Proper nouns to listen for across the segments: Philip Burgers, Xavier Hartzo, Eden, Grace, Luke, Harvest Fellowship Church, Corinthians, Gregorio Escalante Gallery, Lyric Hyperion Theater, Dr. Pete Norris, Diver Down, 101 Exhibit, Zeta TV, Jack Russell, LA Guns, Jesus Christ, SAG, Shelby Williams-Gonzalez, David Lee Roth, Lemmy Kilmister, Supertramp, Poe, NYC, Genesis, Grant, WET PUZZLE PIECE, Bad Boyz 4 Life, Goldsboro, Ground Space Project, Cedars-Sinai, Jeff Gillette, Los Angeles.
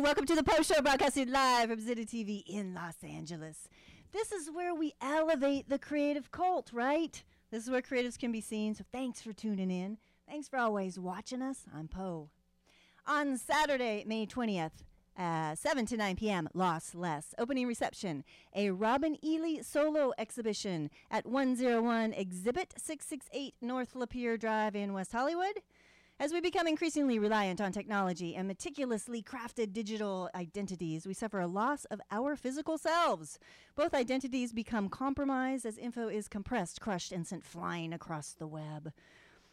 Welcome to the Poe Show, broadcasting live from Zeta TV in Los Angeles. This is where we elevate the creative cult, right? This is where creatives can be seen, so thanks for tuning in. Thanks for always watching us. I'm Poe. On Saturday, May 20th, 7 to 9 p.m., Lost Less. Opening reception, a Robin Ely solo exhibition at 101 Exhibit 668 North Lapeer Drive in West Hollywood. As we become increasingly reliant on technology and meticulously crafted digital identities, we suffer a loss of our physical selves. Both identities become compromised as info is compressed, crushed, and sent flying across the web.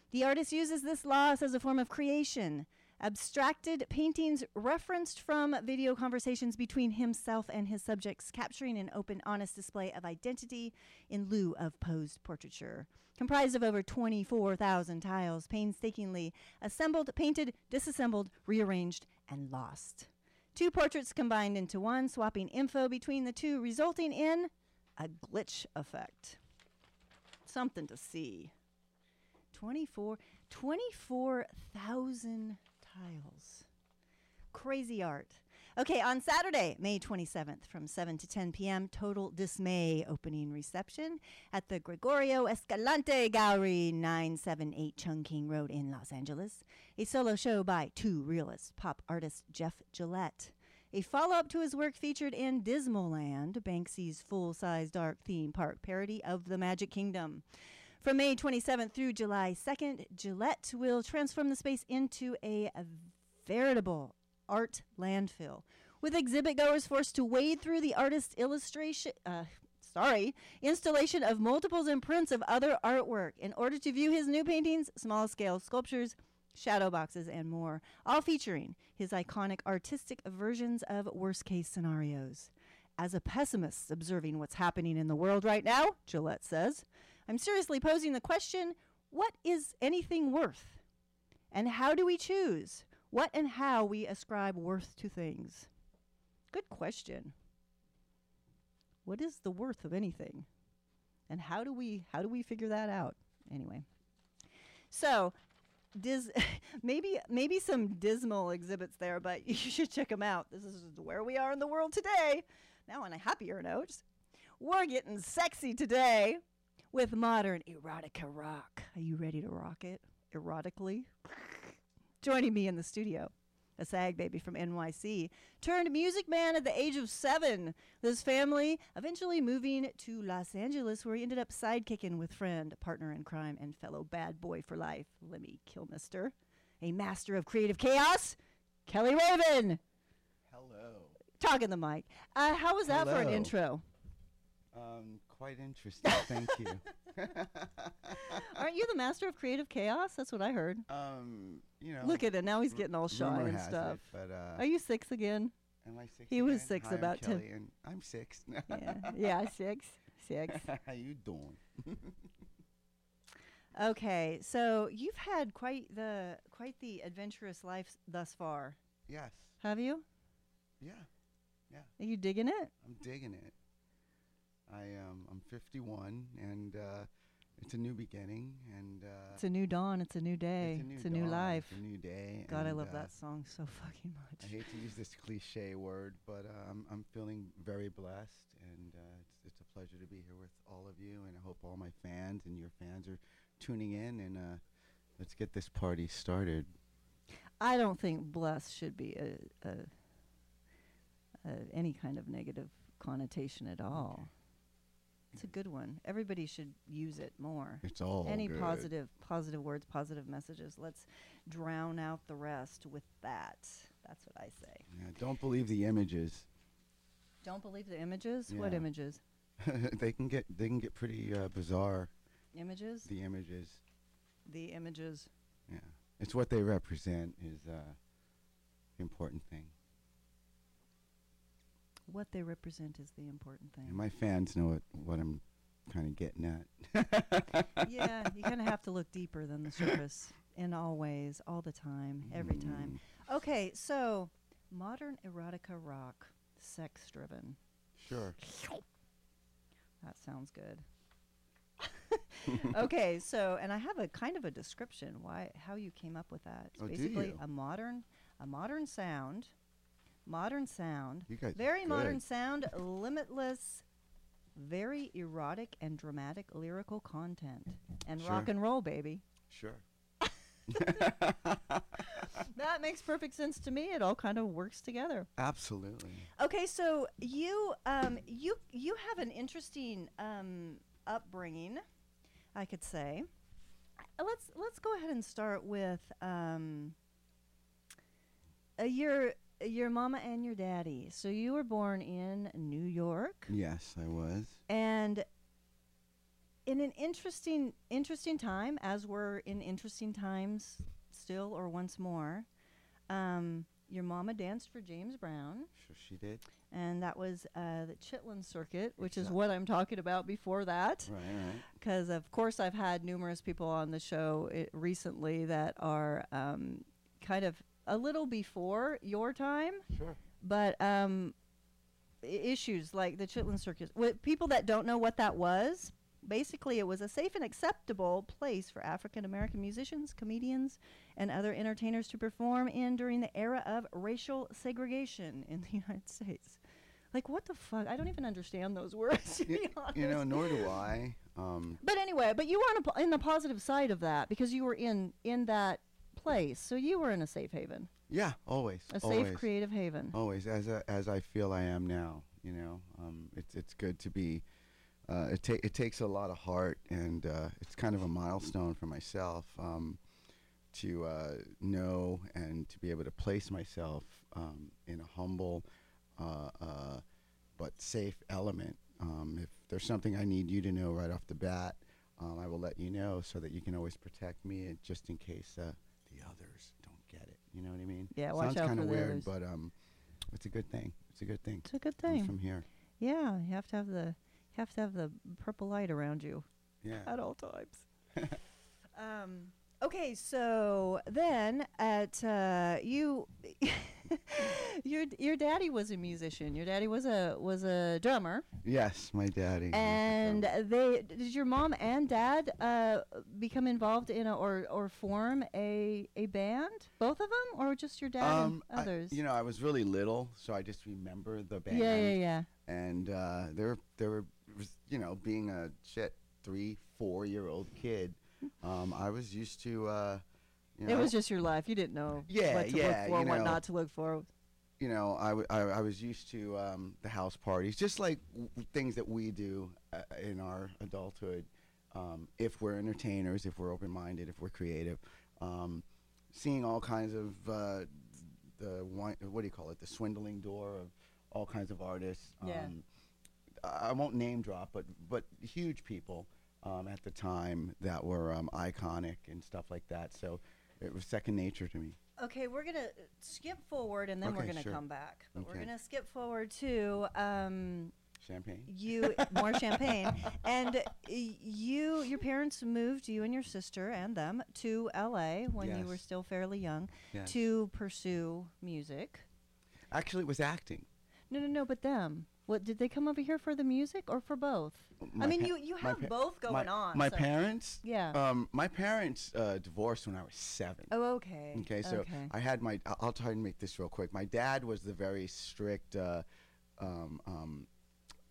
The artist uses this loss as a form of creation. Abstracted paintings referenced from video conversations between himself and his subjects, capturing an open, honest display of identity in lieu of posed portraiture. Comprised of over 24,000 tiles, painstakingly assembled, painted, disassembled, rearranged, and lost. Two portraits combined into one, swapping info between the two, resulting in a glitch effect. Something to see. 24,000 tiles. Crazy art. Okay, on Saturday, May 27th, from 7 to 10 p.m., Total Dismay opening reception at the Gregorio Escalante Gallery, 978 Chungking Road in Los Angeles. A solo show by two realist pop artist Jeff Gillette. A follow-up to his work featured in Dismal Land, Banksy's full-size dark theme park parody of the Magic Kingdom. From May 27th through July 2nd, Gillette will transform the space into a veritable art landfill, with exhibit goers forced to wade through the artist's installation of multiples and prints of other artwork in order to view his new paintings, small-scale sculptures, shadow boxes, and more, all featuring his iconic artistic versions of worst-case scenarios. As a pessimist observing what's happening in the world right now, Gillette says, I'm seriously posing the question, what is anything worth? And how do we choose what and how we ascribe worth to things? Good question. What is the worth of anything? And how do we figure that out? Anyway. So, maybe some dismal exhibits there, but you should check them out. This is where we are in the world today. Now on a happier note, we're getting sexy today with modern erotica rock. Are you ready to rock it erotically? Joining me in the studio, a SAG baby from NYC, turned music man at the age of 7. This family eventually moving to Los Angeles, where he ended up sidekicking with friend, partner in crime, and fellow bad boy for life, Lemmy Kilmister, a master of creative chaos, Keli Raven. Hello. Talking the mic. How was that for an intro? Quite interesting. Thank you. Aren't you the master of creative chaos? That's what I heard. You know. Look at it now; he's getting all shy and stuff. It, but, are you 6 again? Am I 6? He again? Was 6 Hi, about 10. And I'm 6. yeah, 6. How you doing? Okay, so you've had quite the adventurous life thus far. Yes. Have you? Yeah, yeah. Are you digging it? I'm digging it. I'm 51, and it's a new beginning, and it's a new dawn. It's a new day. It's a new life. It's a new day. God, I love that song so fucking much. I hate to use this cliche word, but I'm feeling very blessed, and it's a pleasure to be here with all of you, and I hope all my fans and your fans are tuning in, and let's get this party started. I don't think blessed should be any kind of negative connotation at all. It's a good one. Everybody should use it more. It's all any good. Positive words, positive messages. Let's drown out the rest with that. That's what I say. Yeah, don't believe the images. Don't believe the images? Yeah. What images? They can get pretty bizarre. Images? The images. The images. Yeah. It's what they represent is the important thing. What they represent is the important thing. And my fans know what I'm kind of getting at. Yeah, you kind of have to look deeper than the surface in all ways, all the time, every time. Okay, so modern erotica rock, sex-driven. Sure. That sounds good. Okay, so, and I have a kind of a description how you came up with that. It's basically a modern sound. Modern sound, very modern sound, limitless, very erotic and dramatic lyrical content, and sure. Rock and roll, baby. Sure. That makes perfect sense to me. It all kind of works together. Absolutely. Okay, so you have an interesting upbringing, I could say. Let's go ahead and start with your mama and your daddy. So you were born in New York. Yes, I was. And in an interesting time, as we're in interesting times still or once more, your mama danced for James Brown. Sure, she did. And that was the Chitlin Circuit, which is what I'm talking about before that. Right, right. Because, of course, I've had numerous people on the show recently that are kind of a little before your time, sure, but issues like the Chitlin Circuit. People that don't know what that was, basically it was a safe and acceptable place for African-American musicians, comedians, and other entertainers to perform in during the era of racial segregation in the United States. Like, what the fuck? I don't even understand those words, to be honest. You know, nor do I. But anyway, but you were on the positive side of that because you were in that place, so you were in a safe haven. Yeah, always. Safe, creative haven. Always, as I feel I am now. You know, it's good to be. It takes a lot of heart, and it's kind of a milestone for myself to know and to be able to place myself in a humble but safe element. If there's something I need you to know right off the bat, I will let you know so that you can always protect me, and just in case. Others don't get it. You know what I mean? Yeah, watch out for the others. Sounds kind of weird, but it's a good thing. It's a good thing. It's a good thing. From here. Yeah, you have to have the purple light around you. Yeah. At all times. Okay, so then at your daddy was a musician. Your daddy was a drummer. Yes, my daddy. And did your mom and dad become involved in or form a band? Both of them, or just your dad and others? I was really little, so I just remember the band. Yeah, yeah, yeah. And there were being a 3-4-year-old kid. I was used to. It was just your life. You didn't know what to look for and what not to look for. You know, I was used to the house parties, just like things that we do in our adulthood. If we're entertainers, if we're open-minded, if we're creative, seeing all kinds of the swindling door of all kinds of artists. Yeah. I won't name drop, but huge people at the time that were iconic and stuff like that. So it was second nature to me. Okay, we're going to skip forward, and then we're going to come back. But we're going to skip forward to... champagne. More champagne. And your parents moved, you and your sister and them, to LA when you were still fairly young to pursue music. Actually, it was acting. No, but them. What, did they come over here for the music or for both? I mean, you have both going on. My parents? Yeah. My parents divorced when I was 7. Oh, okay. Okay, so I had my, I'll try and make this real quick. My dad was the very strict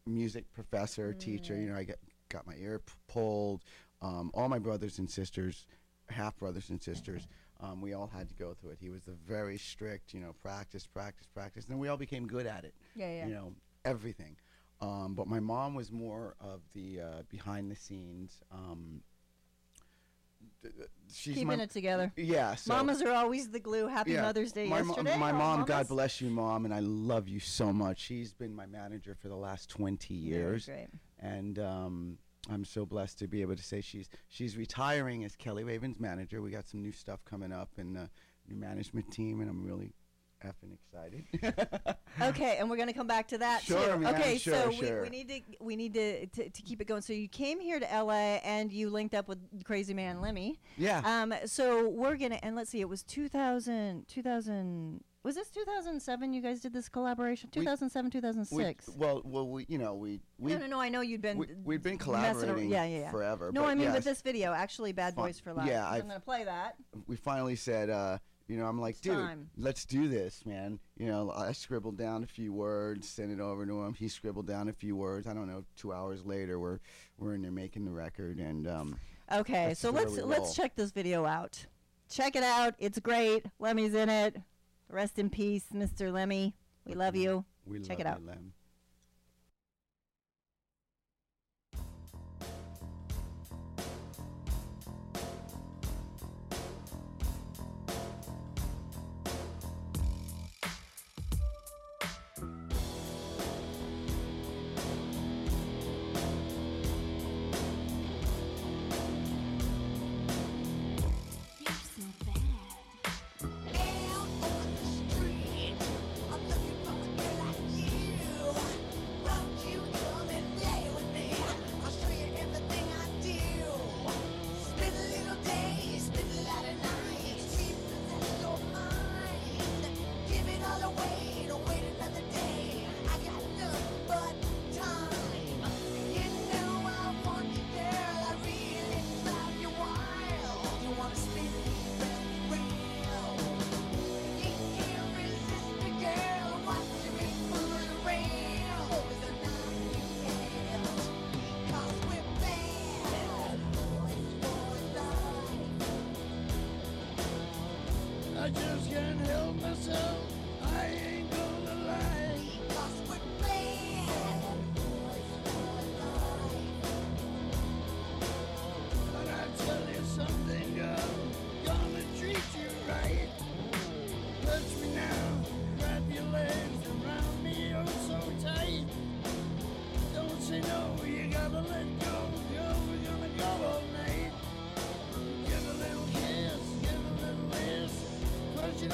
music professor, teacher. You know, I got my ear pulled. All my brothers and sisters, half brothers and sisters, we all had to go through it. He was the very strict, practice, practice, practice. And then we all became good at it. Yeah, yeah. Everything. But my mom was more of the behind the scenes. Keeping it together. Yeah. So mamas are always the glue. Happy Mother's Day yesterday. My mom, mamas. God bless you, Mom, and I love you so much. She's been my manager for the last 20 years. Great. And I'm so blessed to be able to say she's retiring as Keli Raven's manager. We got some new stuff coming up and a new management team, and I'm really effing excited. Okay, and we're going to come back to that too. Man, okay, sure. We need to keep it going. So you came here to LA and you linked up with Crazy Man Lemmy. Yeah. So we're going to, and let's see, it was 2000. Was this 2007? You guys did this collaboration. 2007, 2006. No. I know you'd been. We'd been collaborating. Yeah. Forever. No, I mean with this video, actually, Bad Boys for Life. Yeah, I'm gonna play that. We finally said, I'm like, dude, let's do this, man. You know, I scribbled down a few words, sent it over to him. He scribbled down a few words. I don't know. 2 hours later, we're in there making the record, and okay, so let's check this video out. Check it out. It's great. Lemmy's in it. Rest in peace, Mr. Lemmy. We love you. Check it out.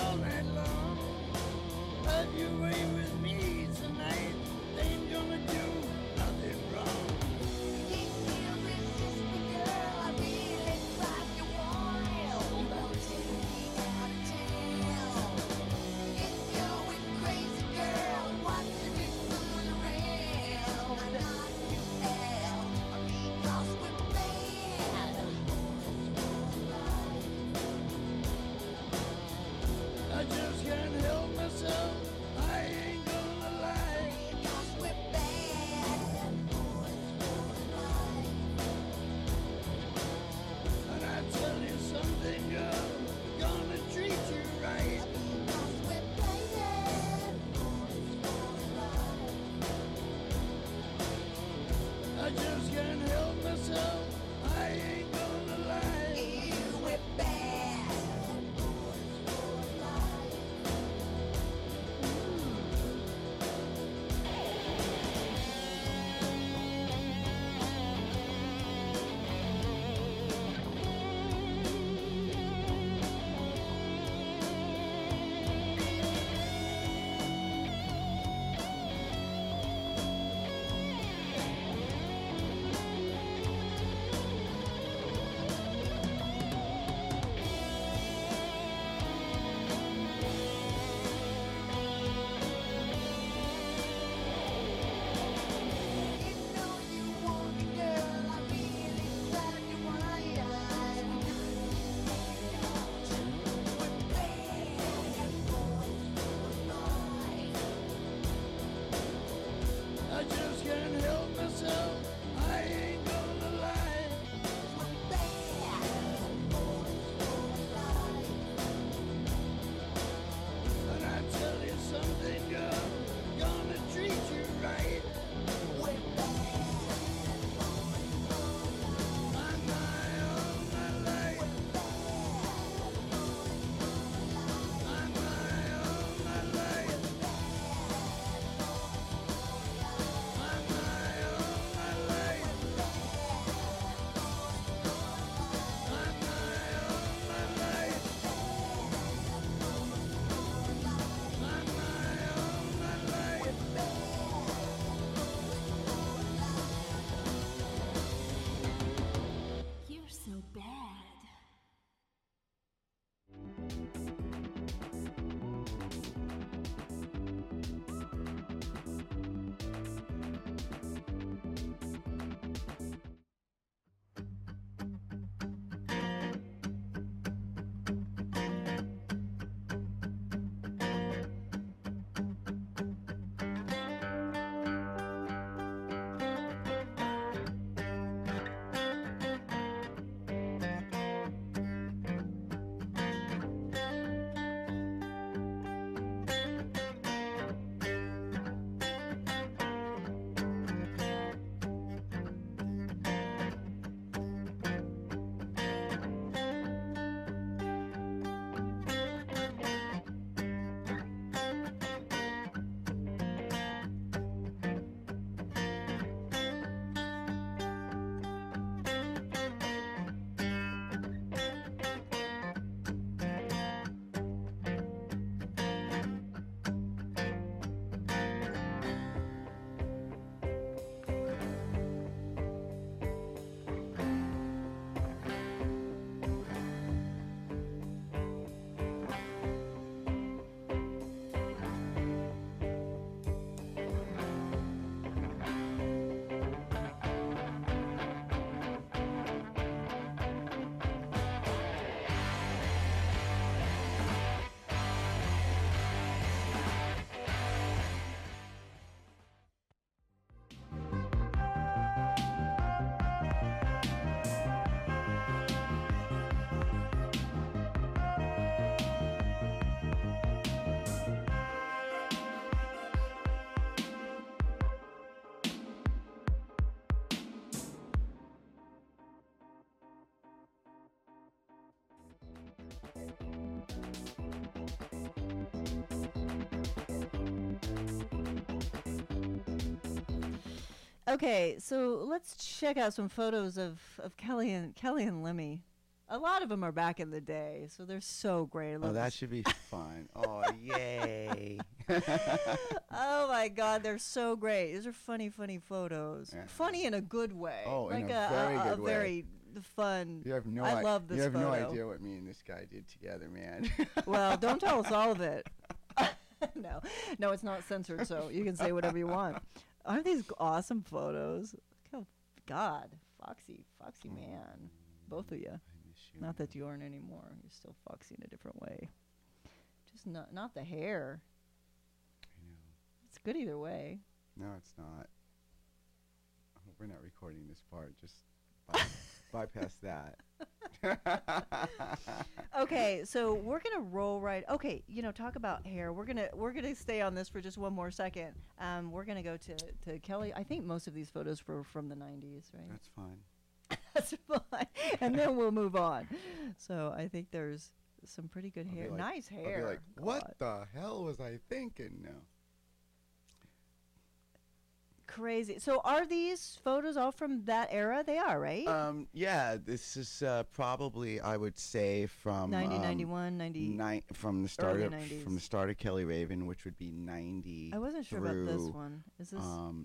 All night long. Okay, so let's check out some photos of Keli and Lemmy. A lot of them are back in the day, so they're so great. Oh, that should be fun. Oh, yay. Oh, my God. They're so great. These are funny, funny photos. Yeah. Funny in a good way. Oh, like in a very good way. Very fun. You have no I love this You have photo. No idea what me and this guy did together, man. Well, don't tell us all of it. No. No, it's not censored, so you can say whatever you want. Aren't these awesome photos? Look how, God, foxy man. Both of you. Not that you aren't anymore. You're still foxy in a different way. Just not the hair. I know. It's good either way. No, it's not. Oh, we're not recording this part. Just bypass that. Okay, so we're gonna roll right. Okay, you know, talk about hair. We're gonna stay on this for just one more second. We're gonna go to Keli. I think most of these photos were from the '90s, right? That's fine. That's fine. And then we'll move on. So I think there's some pretty good hair. Like, nice hair. I'll be like, what the hell was I thinking? No. Crazy. So are these photos all from that era? They are, right? Yeah, this is probably, I would say, from 91, 90 from the start of Keli Raven, which would be 90. I wasn't sure about this one. Is this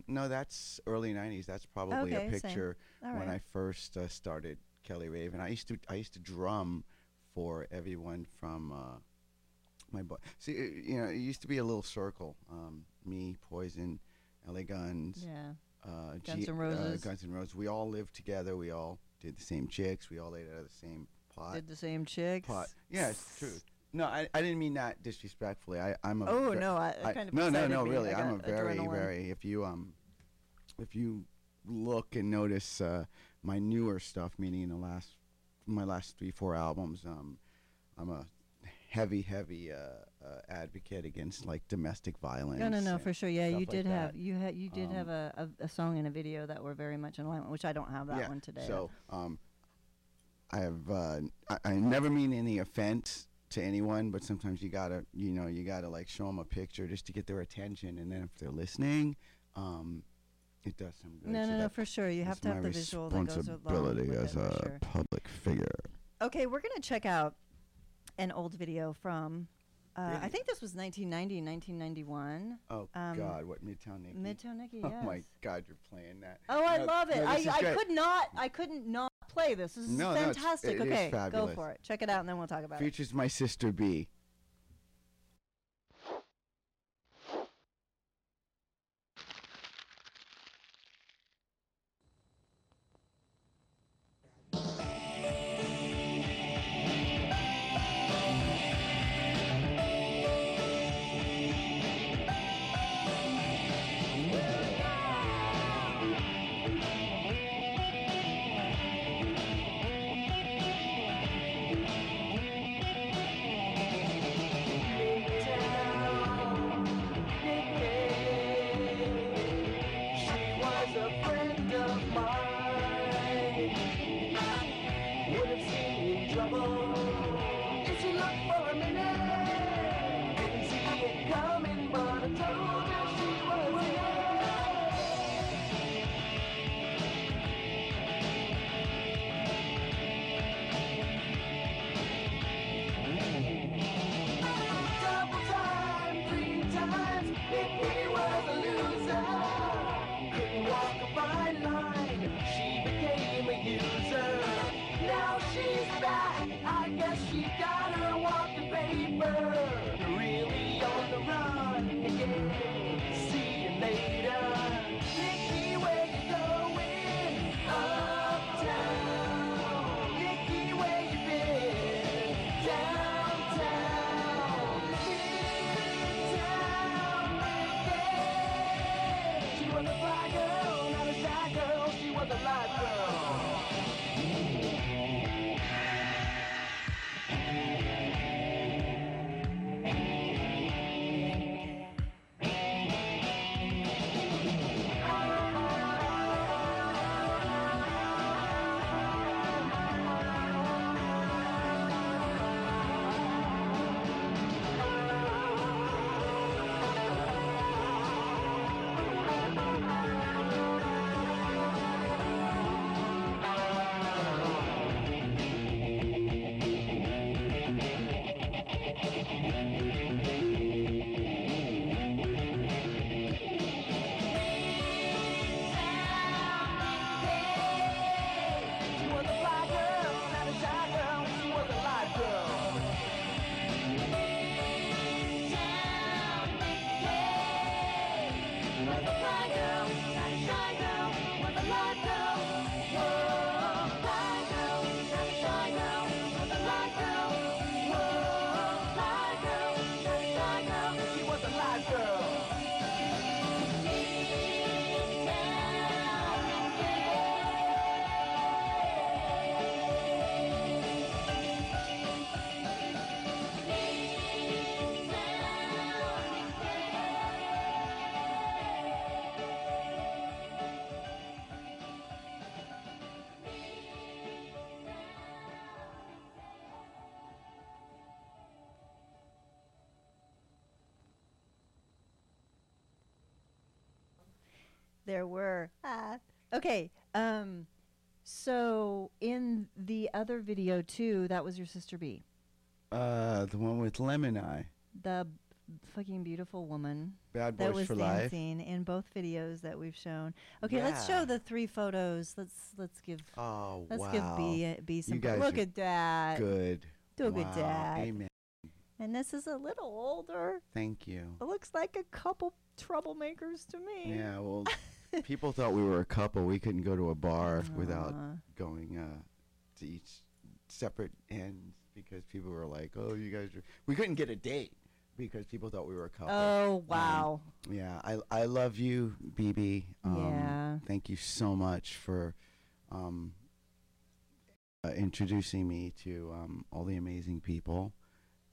no, that's early 90s. That's probably okay, a picture right. When I first started Keli Raven. I used to drum for everyone from my boy. See, you know, it used to be a little circle. Me, Poison, LA Guns, yeah. Guns and Roses. We all lived together. We all did the same chicks. We all ate out of the same pot. Did the same chicks. Pot. Yeah, it's true. No, I didn't mean that disrespectfully. I'm a. Oh no, I kind of. No, really. I'm a very, very. If you look and notice my newer stuff, meaning in my last 3-4 albums, I'm a heavy advocate against like domestic violence. No, for sure. Yeah, you did have a song and a video that were very much in alignment, which I don't have that one today. So I never mean any offense to anyone, but sometimes you gotta like show them a picture just to get their attention, and then if they're listening, it does some good. No, for sure. You have to have the visual that goes along with responsibility as a public figure. Okay, we're gonna check out an old video from, really? I think this was 1990, 1991. Oh, God, what, Midtown Nicky? Midtown Nicky, yes. Oh, my God, you're playing that. Oh, I love it. I couldn't not play this. This is fantastic. It is fabulous. Go for it. Check it out, and then we'll talk about it. Features my sister, B. There were. Okay. So in the other video too, that was your sister B. The one with Lemon Eye. The fucking beautiful woman. Bad Boys that was for dancing life. In both videos that we've shown. Okay, yeah. Let's show the three photos. Let's give. Oh, let's wow. give B some. You guys look at that. Good. Do a wow. good dad. Amen. And this is a little older. Thank you. It looks like a couple troublemakers to me. Yeah, well, people thought we were a couple. We couldn't go to a bar without going to each separate ends because people were like, oh, you guys are. We couldn't get a date because people thought we were a couple. Oh, wow. Yeah, I love you, BB. Yeah. Thank you so much for introducing me to all the amazing people.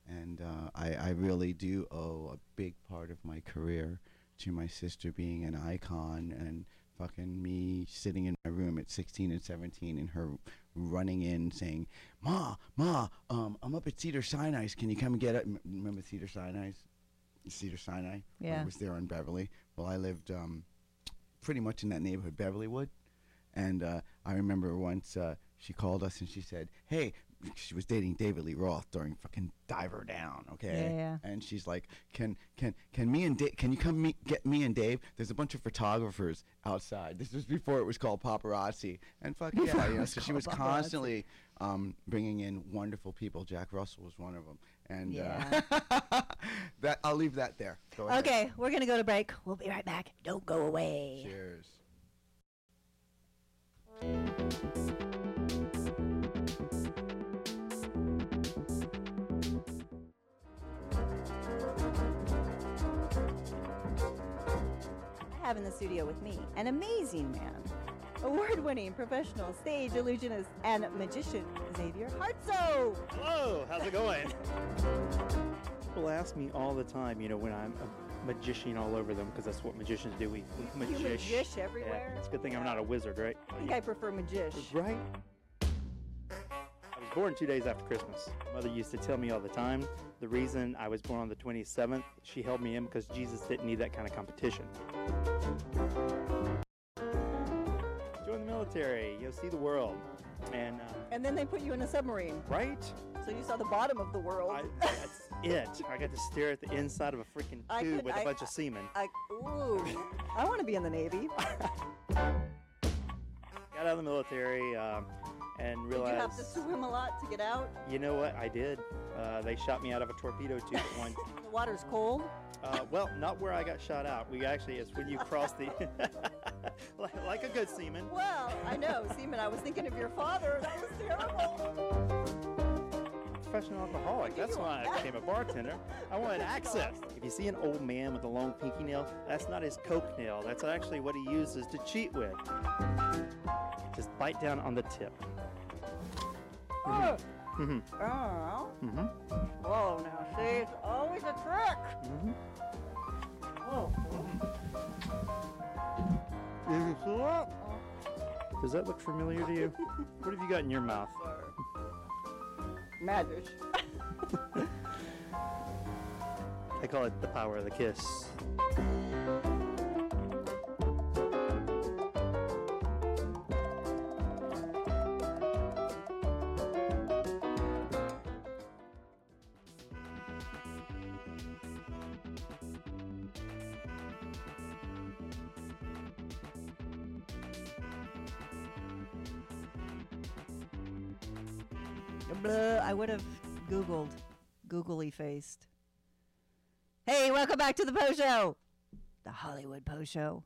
And I really do owe a big part of my career to my sister being an icon and fucking me sitting in my room at 16 and 17 and her running in saying, Ma, I'm up at Cedars-Sinai. Can you come and get it? Remember Cedars-Sinai? Cedars-Sinai? Yeah. I was there in Beverly. Well, I lived pretty much in that neighborhood, Beverlywood. And I remember once she called us and she said, hey, she was dating David Lee Roth during fucking Diver Down, okay? Yeah. And she's like, can me and Dave, can you come get me and Dave? There's a bunch of photographers outside. This was before it was called paparazzi. And fuck yeah, you know, so she was paparazzi. Constantly bringing in wonderful people. Jack Russell was one of them. And yeah. That I'll leave that there. Go ahead. Okay, we're going to go to break. We'll be right back. Don't go away. Cheers. In the studio with me, an amazing man, award-winning professional stage illusionist and magician, Xavier Hartzo. Hello, how's it going? People ask me all the time, you know, when I'm a magician all over them, because that's what magicians do. We magish everywhere. Yeah, it's a good thing I'm not a wizard, right? I think I prefer magish. Right? I was born 2 days after Christmas. My mother used to tell me all the time the reason I was born on the 27th. She held me in because Jesus didn't need that kind of competition. Join the military, you'll see the world, and then they put you in a submarine, right? So you saw the bottom of the world. That's it. I got to stare at the inside of a freaking tube with a bunch of semen. Ooh, I want to be in the Navy. Got out of the military and realized. Did you have to swim a lot to get out? You know what? I did. They shot me out of a torpedo tube at once. The water's cold. Well, not where I got shot out. We actually, it's when you cross the, like a good seaman. Well, I know, seaman, I was thinking of your father. That was terrible. Professional alcoholic, that's why I became a bartender. I wanted access. If you see an old man with a long pinky nail, that's not his Coke nail. That's actually what he uses to cheat with. Just bite down on the tip. Oh. Mm-hmm. Oh. Mm-hmm. Oh, now see, it's always a trick. Mm-hmm. Oh. Mm-hmm. Does that look familiar to you? What have you got in your mouth? Magic. I call it the power of the kiss. I would have googly-faced. Hey, welcome back to the PO SHO, the Hollywood PO SHO.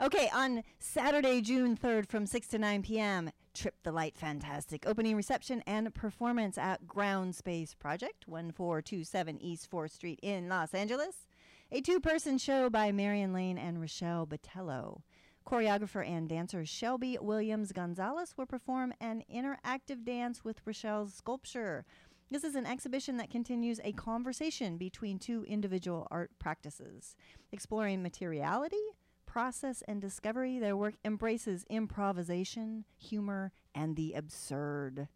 Okay, on Saturday, June 3rd from 6 to 9 p.m., Trip the Light Fantastic, opening reception and performance at Ground Space Project, 1427 East 4th Street in Los Angeles. A two-person show by Marion Lane and Rochelle Botello. Choreographer and dancer Shelby Williams-Gonzalez will perform an interactive dance with Rochelle's sculpture. This is an exhibition that continues a conversation between two individual art practices. Exploring materiality, process, and discovery, their work embraces improvisation, humor, and the absurd.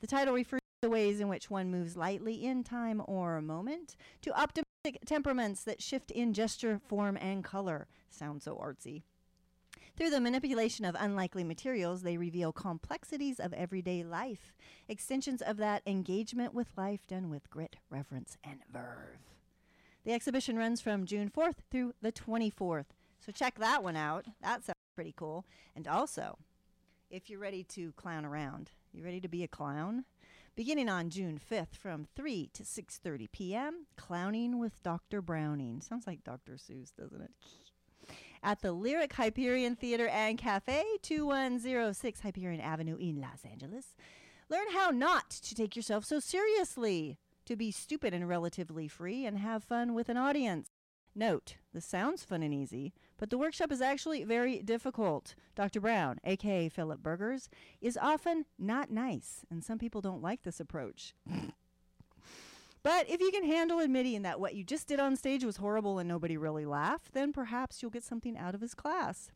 The title refers to the ways in which one moves lightly in time or moment to optimistic temperaments that shift in gesture, form, and color. Sounds so artsy. Through the manipulation of unlikely materials, they reveal complexities of everyday life, extensions of that engagement with life done with grit, reverence, and verve. The exhibition runs from June 4th through the 24th. So check that one out. That sounds pretty cool. And also, if you're ready to clown around, you ready to be a clown? Beginning on June 5th from 3 to 6:30 p.m., Clowning with Dr. Browning. Sounds like Dr. Seuss, doesn't it? At the Lyric Hyperion Theater and Cafe, 2106 Hyperion Avenue in Los Angeles. Learn how not to take yourself so seriously, to be stupid and relatively free, and have fun with an audience. Note, this sounds fun and easy, but the workshop is actually very difficult. Dr. Brown, a.k.a. Philip Burgers, is often not nice, and some people don't like this approach. But if you can handle admitting that what you just did on stage was horrible and nobody really laughed, then perhaps you'll get something out of his class.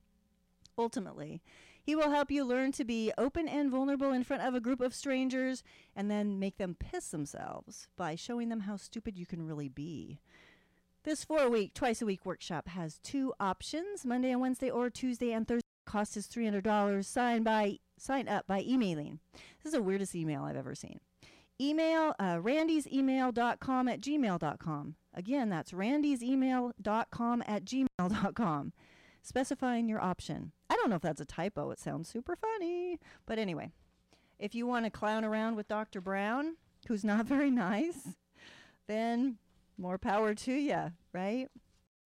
Ultimately, he will help you learn to be open and vulnerable in front of a group of strangers and then make them piss themselves by showing them how stupid you can really be. This four-week, twice-a-week workshop has two options, Monday and Wednesday or Tuesday and Thursday. Cost is $300. Sign up by emailing. This is the weirdest email I've ever seen. Email randysemail.com@gmail.com. Again, that's randysemail.com@gmail.com. Specifying your option. I don't know if that's a typo. It sounds super funny. But anyway, if you want to clown around with Dr. Brown, who's not very nice, then more power to you, right?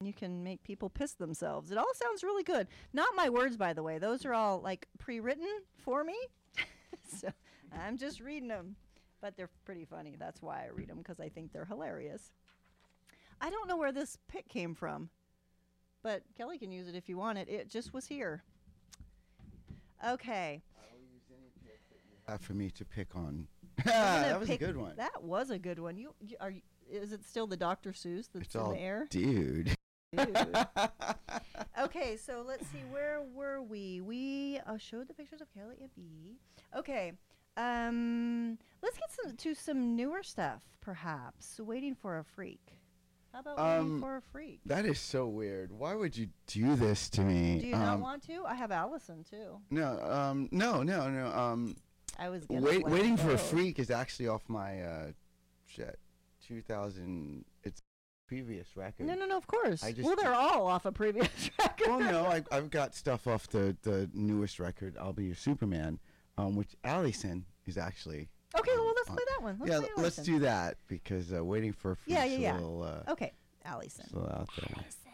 You can make people piss themselves. It all sounds really good. Not my words, by the way. Those are all like pre-written for me. So I'm just reading them. But they're pretty funny. That's why I read them, because I think they're hilarious. I don't know where this pic came from, but Kelly can use it if you want it. It just was here. Okay. I will use any pic that you have for me to pick on. That was a good one. That was a good one. You, is it still the Dr. Seuss that's it's in all the air? Dude. Okay, so let's see. Where were we? We showed the pictures of Kelly and B. Okay. Let's get to some newer stuff, perhaps. Waiting for a Freak. How about Waiting for a Freak? That is so weird. Why would you do this to me? Do you not want to? I have Allison, too. No. I was going to Waiting for a Freak is actually off my... 2000, it's previous record. No, of course. Well, they're all off a previous record. Well, no, I've got stuff off the newest record, I'll Be Your Superman, which Allison is actually. Okay, well, let's play that one. Let's do that, because Waiting for a Freak. Yeah. Okay, Allison. Out there. Allison.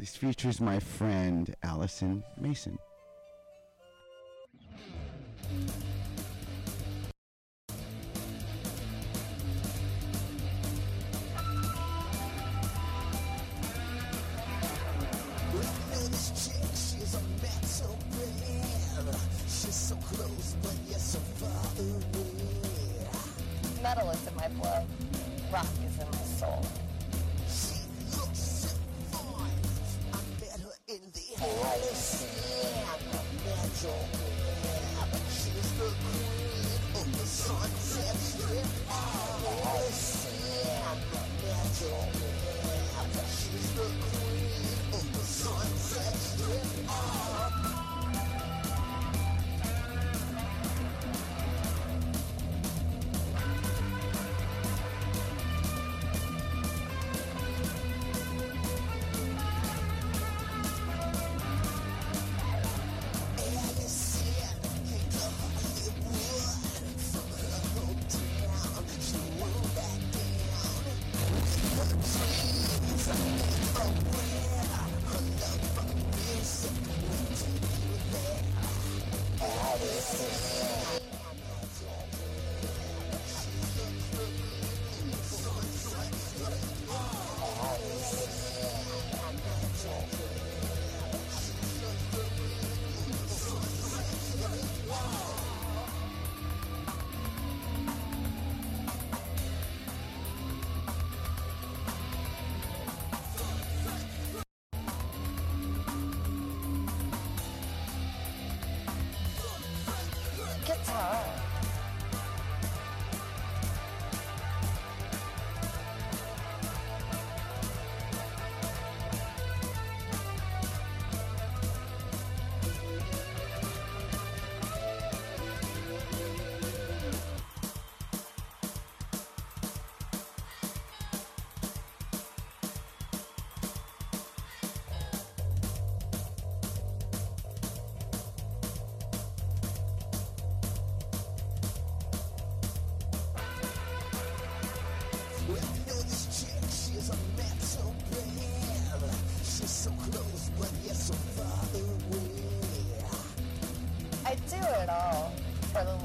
This features my friend, Allison Mason. Metal is in my blood, rock is in my soul. She looks so fine, I met her in the Hollywood. Natural lab, she was the queen of the Sunset Strip. Natural lab, she was the queen of the Sunset Strip.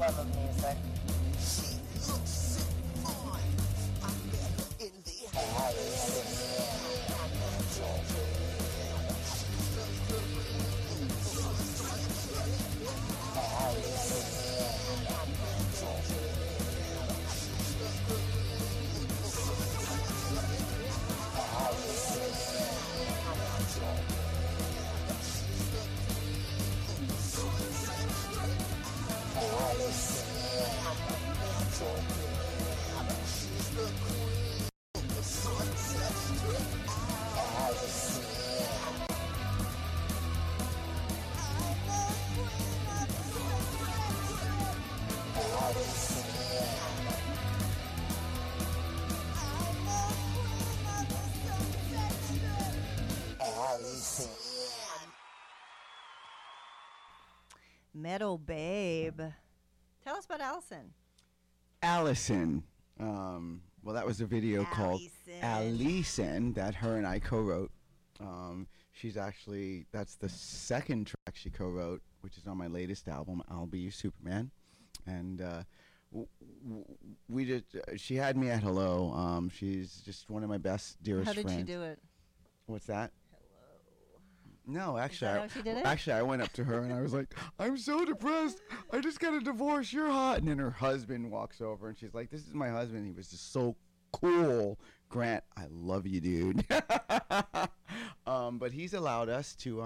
love of music. She looks at mine. I'm better in the Metal Babe. Tell us about Allison. Well, that was a video called Allison that her and I co-wrote. She's actually, that's the second track she co-wrote, which is on my latest album, I'll Be Your Superman. And we just, she had me at hello. She's just one of my best, dearest friends. How did she do it? What's that? No, actually, I went up to her and I was like, I'm so depressed. I just got a divorce. You're hot. And then her husband walks over and she's like, this is my husband. He was just so cool. Grant, I love you, dude. But he's allowed us to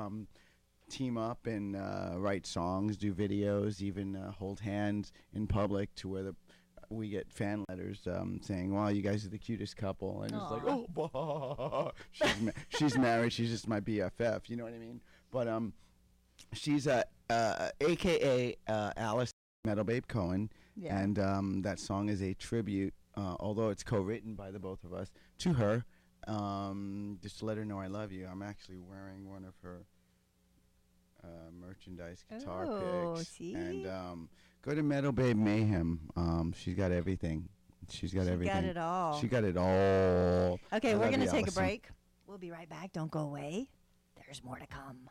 team up and write songs, do videos, even hold hands in public to where the we get fan letters saying, wow, you guys are the cutest couple. And it's like, oh, bah. She's, she's married. She's just my BFF. You know what I mean? But she's a.k.a. Alice Metal Babe Cohen. Yeah. And that song is a tribute, although it's co-written by the both of us, to her. Just to let her know I love you. I'm actually wearing one of her merchandise guitar picks. See? And go to Metal Babe Mayhem. She's got everything. She's got everything. She got it all. Okay, we're going to take a break. We'll be right back. Don't go away. There's more to come.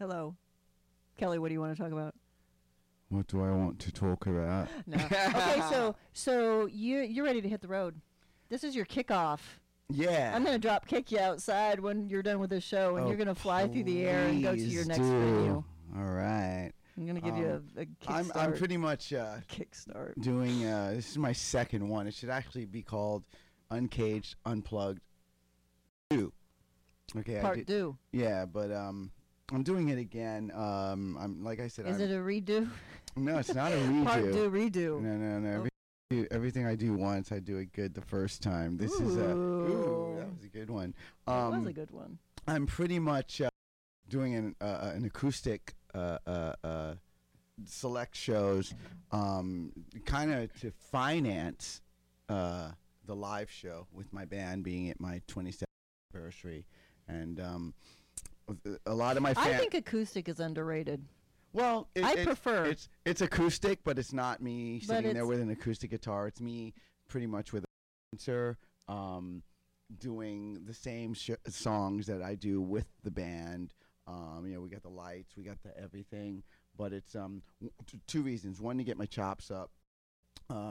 Hello. Kelly, what do you want to talk about? What do I want to talk about? No. Okay, so you're ready to hit the road. This is your kickoff. Yeah. I'm going to drop kick you outside when you're done with this show, and you're going to fly through the air and go to your next venue. All right. I'm gonna give you a kickstart. I'm pretty much kickstart doing. This is my second one. It should actually be called Uncaged Unplugged 2. Okay, part 2. Yeah, but I'm doing it again. I'm like I said. Is it a redo? No, it's not a redo. Part 2 redo. No. Oh. Everything I do once, I do it good the first time. This is a. Ooh, that was a good one. That was a good one. I'm pretty much doing an acoustic select shows, kind of to finance the live show with my band being at my 27th anniversary, and a lot of my. I think acoustic is underrated. Well, I prefer it's acoustic, but it's not me sitting there with an acoustic guitar. It's me pretty much with a dancer, doing the same songs that I do with the band. You know, we got the lights, we got the everything, but it's two reasons. One, to get my chops up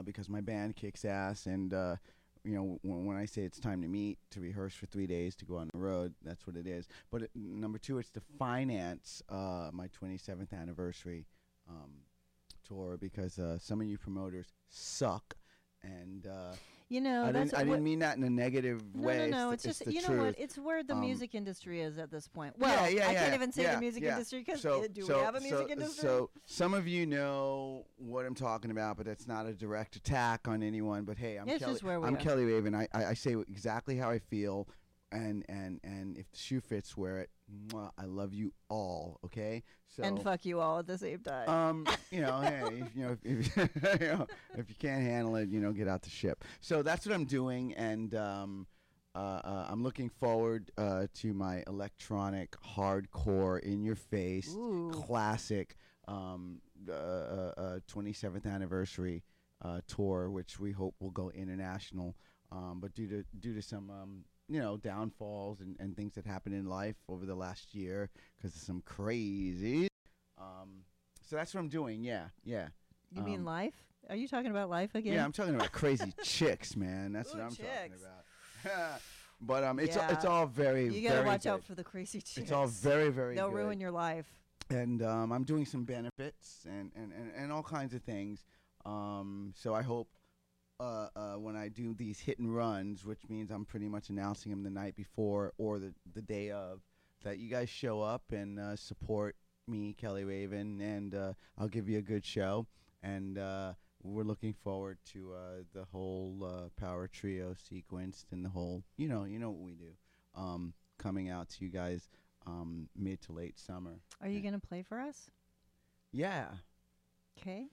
because my band kicks ass, and you know, when I say it's time to meet, to rehearse for 3 days, to go on the road, that's what it is. But number 2, it's to finance my 27th anniversary tour, because some of you promoters suck. And, you know, I didn't mean that in a negative way. No, it's just, you know what? It's where the music industry is at this point. Well, I can't even say the music industry because do we have a music industry? So some of you know what I'm talking about, but that's not a direct attack on anyone. But hey, I'm Keli Raven. I say exactly how I feel, and if the shoe fits, wear it. I love you all, okay? So, and fuck you all at the same time. You know, hey, if you know, if you can't handle it, you know, get out the ship. So that's what I'm doing, and I'm looking forward to my electronic, hardcore, in-your-face, classic 27th anniversary tour, which we hope will go international. But due to some you know, downfalls and things that happened in life over the last year because of some crazy. So that's what I'm doing. Yeah. You mean life? Are you talking about life again? Yeah, I'm talking about crazy chicks, man. That's what I'm talking about. But it's all very, very good. You got to watch out for the crazy chicks. It's all very, very good. They'll ruin your life. And I'm doing some benefits and all kinds of things. So I hope when I do these hit and runs, which means I'm pretty much announcing them the night before or the day of, that you guys show up and support me, Keli Raven, and I'll give you a good show. And we're looking forward to the whole Power Trio sequence and the whole, you know what we do, coming out to you guys mid to late summer. Are you going to play for us? Yeah. Okay.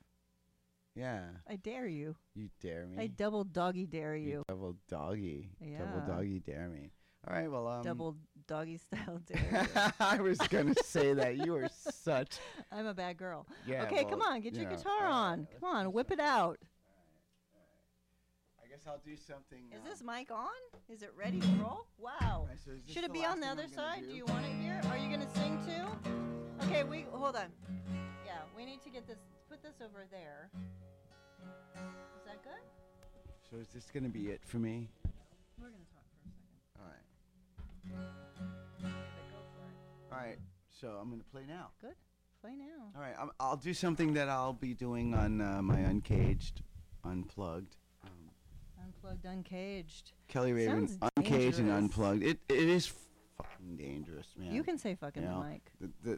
Yeah. I dare you. You dare me? I double doggy dare you. Double doggy. Yeah. Double doggy dare me. All right, well, double doggy style dare you. I was going to say that. You are such. I'm a bad girl. Yeah, okay, well, come on. Get your guitar on. Come on. Whip it out. All right. I guess I'll do something. Is this mic on? Is it ready to roll? Wow. Right, so should it be on the other side? Do you want it here? Are you going to sing too? Okay, hold on. Yeah, we need to get this. Put this over there. Is that good? So is this going to be it for me? We're going to talk for a second. All right. All right. So I'm going to play now. Good. Play now. All right. I'll do something that I'll be doing on my Uncaged, Unplugged. Unplugged, Uncaged. Keli Raven, sounds Uncaged dangerous. And Unplugged. It is fucking dangerous, man. You can say fucking, you know, Mike.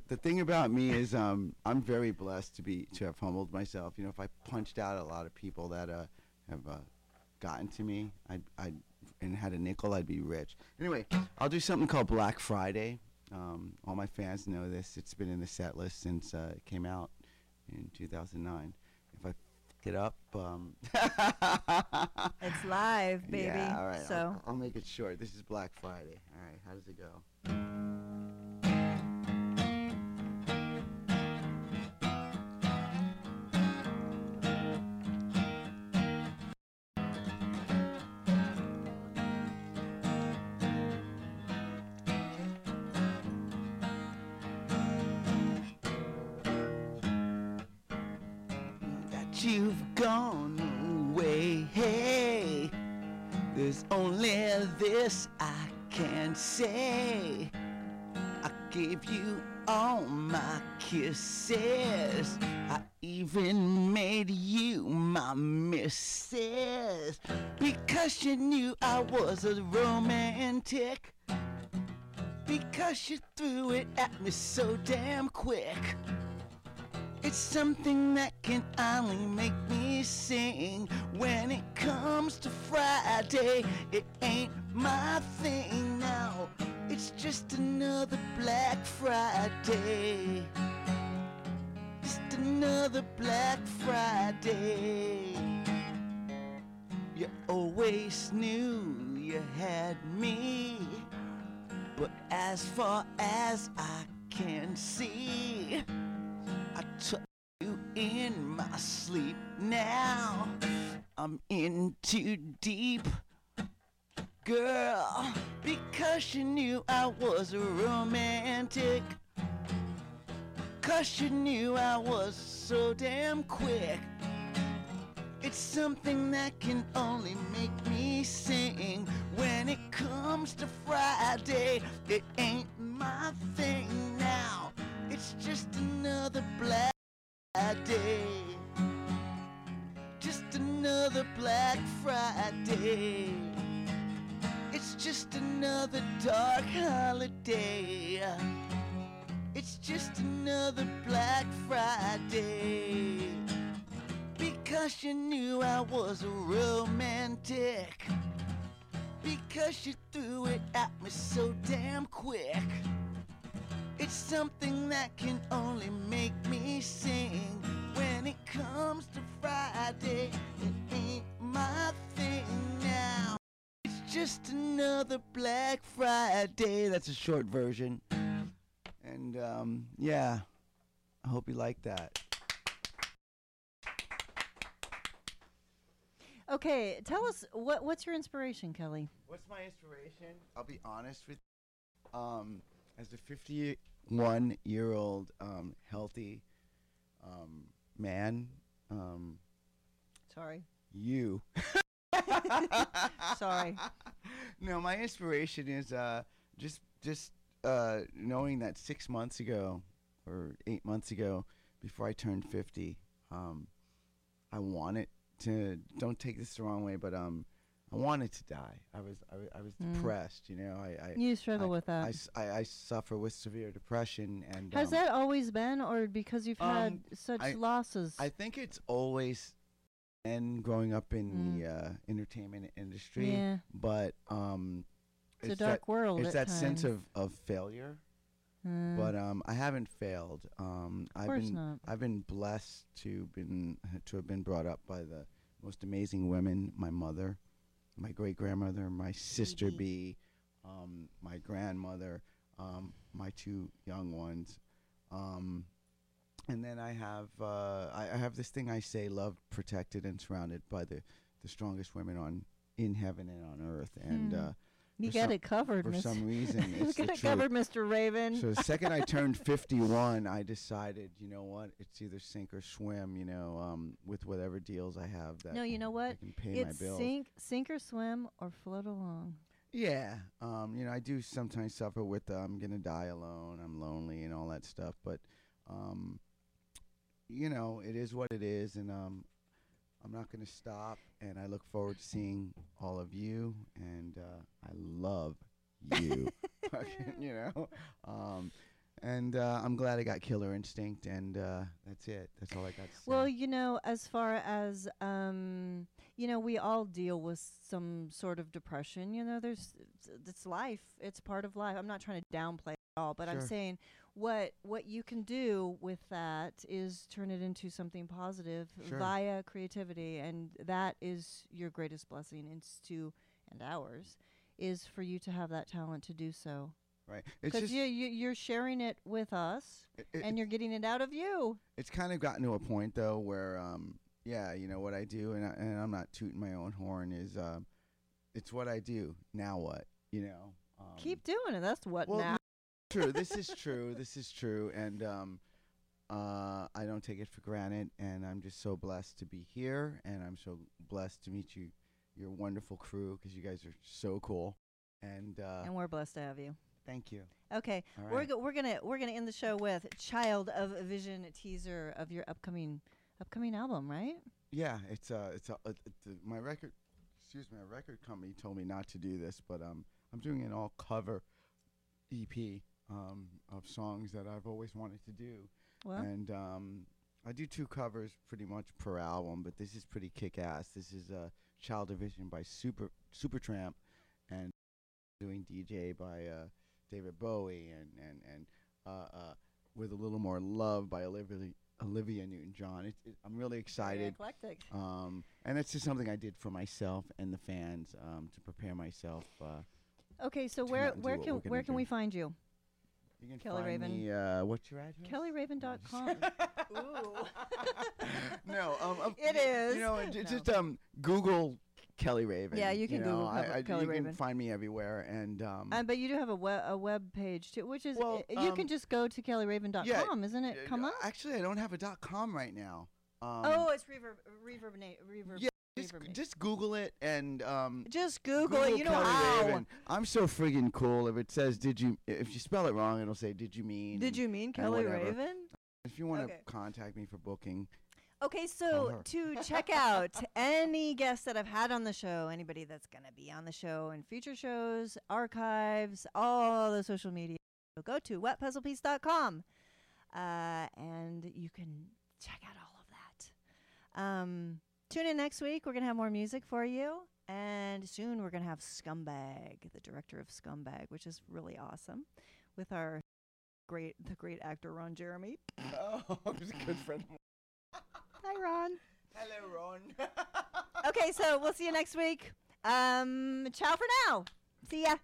The thing about me is I'm very blessed to have humbled myself. You know, if I punched out a lot of people that have gotten to me, and had a nickel, I'd be rich. Anyway, I'll do something called Black Friday. All my fans know this. It's been in the set list since it came out in 2009. If I fuck it up, it's live, baby. Yeah, all right. So I'll make it short. This is Black Friday. All right. How does it go? You've gone away, hey, there's only this I can say. I gave you all my kisses. I even made you my missus, because you knew I was a romantic, because you threw it at me so damn quick. It's something that can only make me sing. When it comes to Friday, it ain't my thing now. It's just another Black Friday. Just another Black Friday. You always knew you had me, but as far as I can see, I took you in my sleep. Now I'm in too deep, girl, because you knew I was a romantic, because you knew I was so damn quick. It's something that can only make me sing. When it comes to Friday, it ain't my thing now. It's just another Black Friday. Just another Black Friday. It's just another dark holiday. It's just another Black Friday. Because you knew I was a romantic, because you threw it at me so damn quick. It's something that can only make me sing. When it comes to Friday, it ain't my thing now. It's just another Black Friday. That's a short version. And yeah, I hope you like that. Okay, tell us, what's your inspiration, Keli? What's my inspiration? I'll be honest with you. As a 51-year-old healthy man. Sorry. You. Sorry. No, my inspiration is just knowing that 6 months ago or 8 months ago, before I turned 50, I wanted to, don't take this the wrong way, but I wanted to die. I was depressed, you know. You struggle with that. I suffer with severe depression, and has that always been, or because you've had such losses? I think it's always, and growing up in the entertainment industry, yeah. But it's a dark world. It's that times. Sense of failure. But I haven't failed. I've been blessed to have been brought up by the most amazing women. My mother, my great-grandmother, my sister B, my grandmother, my two young ones. And then I have I have this thing I say, loved, protected, and surrounded by the strongest women in heaven and on earth. And you got it covered. For some reason, you got it covered, Mr. Raven. So the second I turned 51, I decided, you know what? It's either sink or swim. You know, with whatever deals I have. That no, you know what? I can pay my bills. Sink or swim, or float along. Yeah, you know, I do sometimes suffer with I'm gonna die alone, I'm lonely, and all that stuff. But, you know, it is what it is, and I'm not going to stop, and I look forward to seeing all of you, and I love you, you know, and I'm glad I got Killer Instinct, and that's it. That's all I got to say. Well, you know, as far as, you know, we all deal with some sort of depression, you know, it's life. It's part of life. I'm not trying to downplay it at all, but sure. I'm saying what you can do with that is turn it into something positive, sure, via creativity, and that is your greatest blessing. It's to, and ours is, for you to have that talent to do so. Right, because you're sharing it with us, and you're getting it out of you. It's kind of gotten to a point though where, yeah, you know what I do, and I'm not tooting my own horn. Is it's what I do. Now what? You know, keep doing it. That's what well now. True. This is true. This is true. And I don't take it for granted. And I'm just so blessed to be here. And I'm so blessed to meet you, your wonderful crew, because you guys are so cool. And we're blessed to have you. Thank you. Okay, right. we're gonna end the show with Child of Vision teaser of your upcoming album, right? Yeah, my record. Excuse me, my record company told me not to do this, but I'm doing an all cover EP of songs that I've always wanted to do. Well. And I do 2 covers pretty much per album, but this is pretty kick ass. This is Child of Vision by Supertramp, and doing DJ by David Bowie, and With a Little More Love by Olivia Newton-John. I'm really excited. Very eclectic. And it's just something I did for myself and the fans to prepare myself. Okay, so where can we find you? You can Keli Raven. Me, what's your address? KeliRaven.com. Ooh. No, it is. You know, just Google Keli Raven. Yeah, you can Google Keli Raven. You can find me everywhere, and but you do have a web page too, which is you can just go to KeliRaven.com, yeah, isn't it? Come on. Actually, I don't have a .com right now. Oh, it's Reverb. Yeah. Just Google it and just Google it. You know how I'm so friggin' cool. If it says if you spell it wrong, it'll say did you mean Keli Raven? If you want to contact me for booking. Okay, so to check out any guests that I've had on the show, anybody that's going to be on the show in future shows, archives, all the social media, go to wetpuzzlepiece.com and you can check out all of that. Tune in next week. We're going to have more music for you. And soon we're going to have Scumbag, the director of Scumbag, which is really awesome, with our great actor, Ron Jeremy. Oh, he's a good friend. Hi, Ron. Hello, Ron. Okay, so we'll see you next week. Ciao for now. See ya.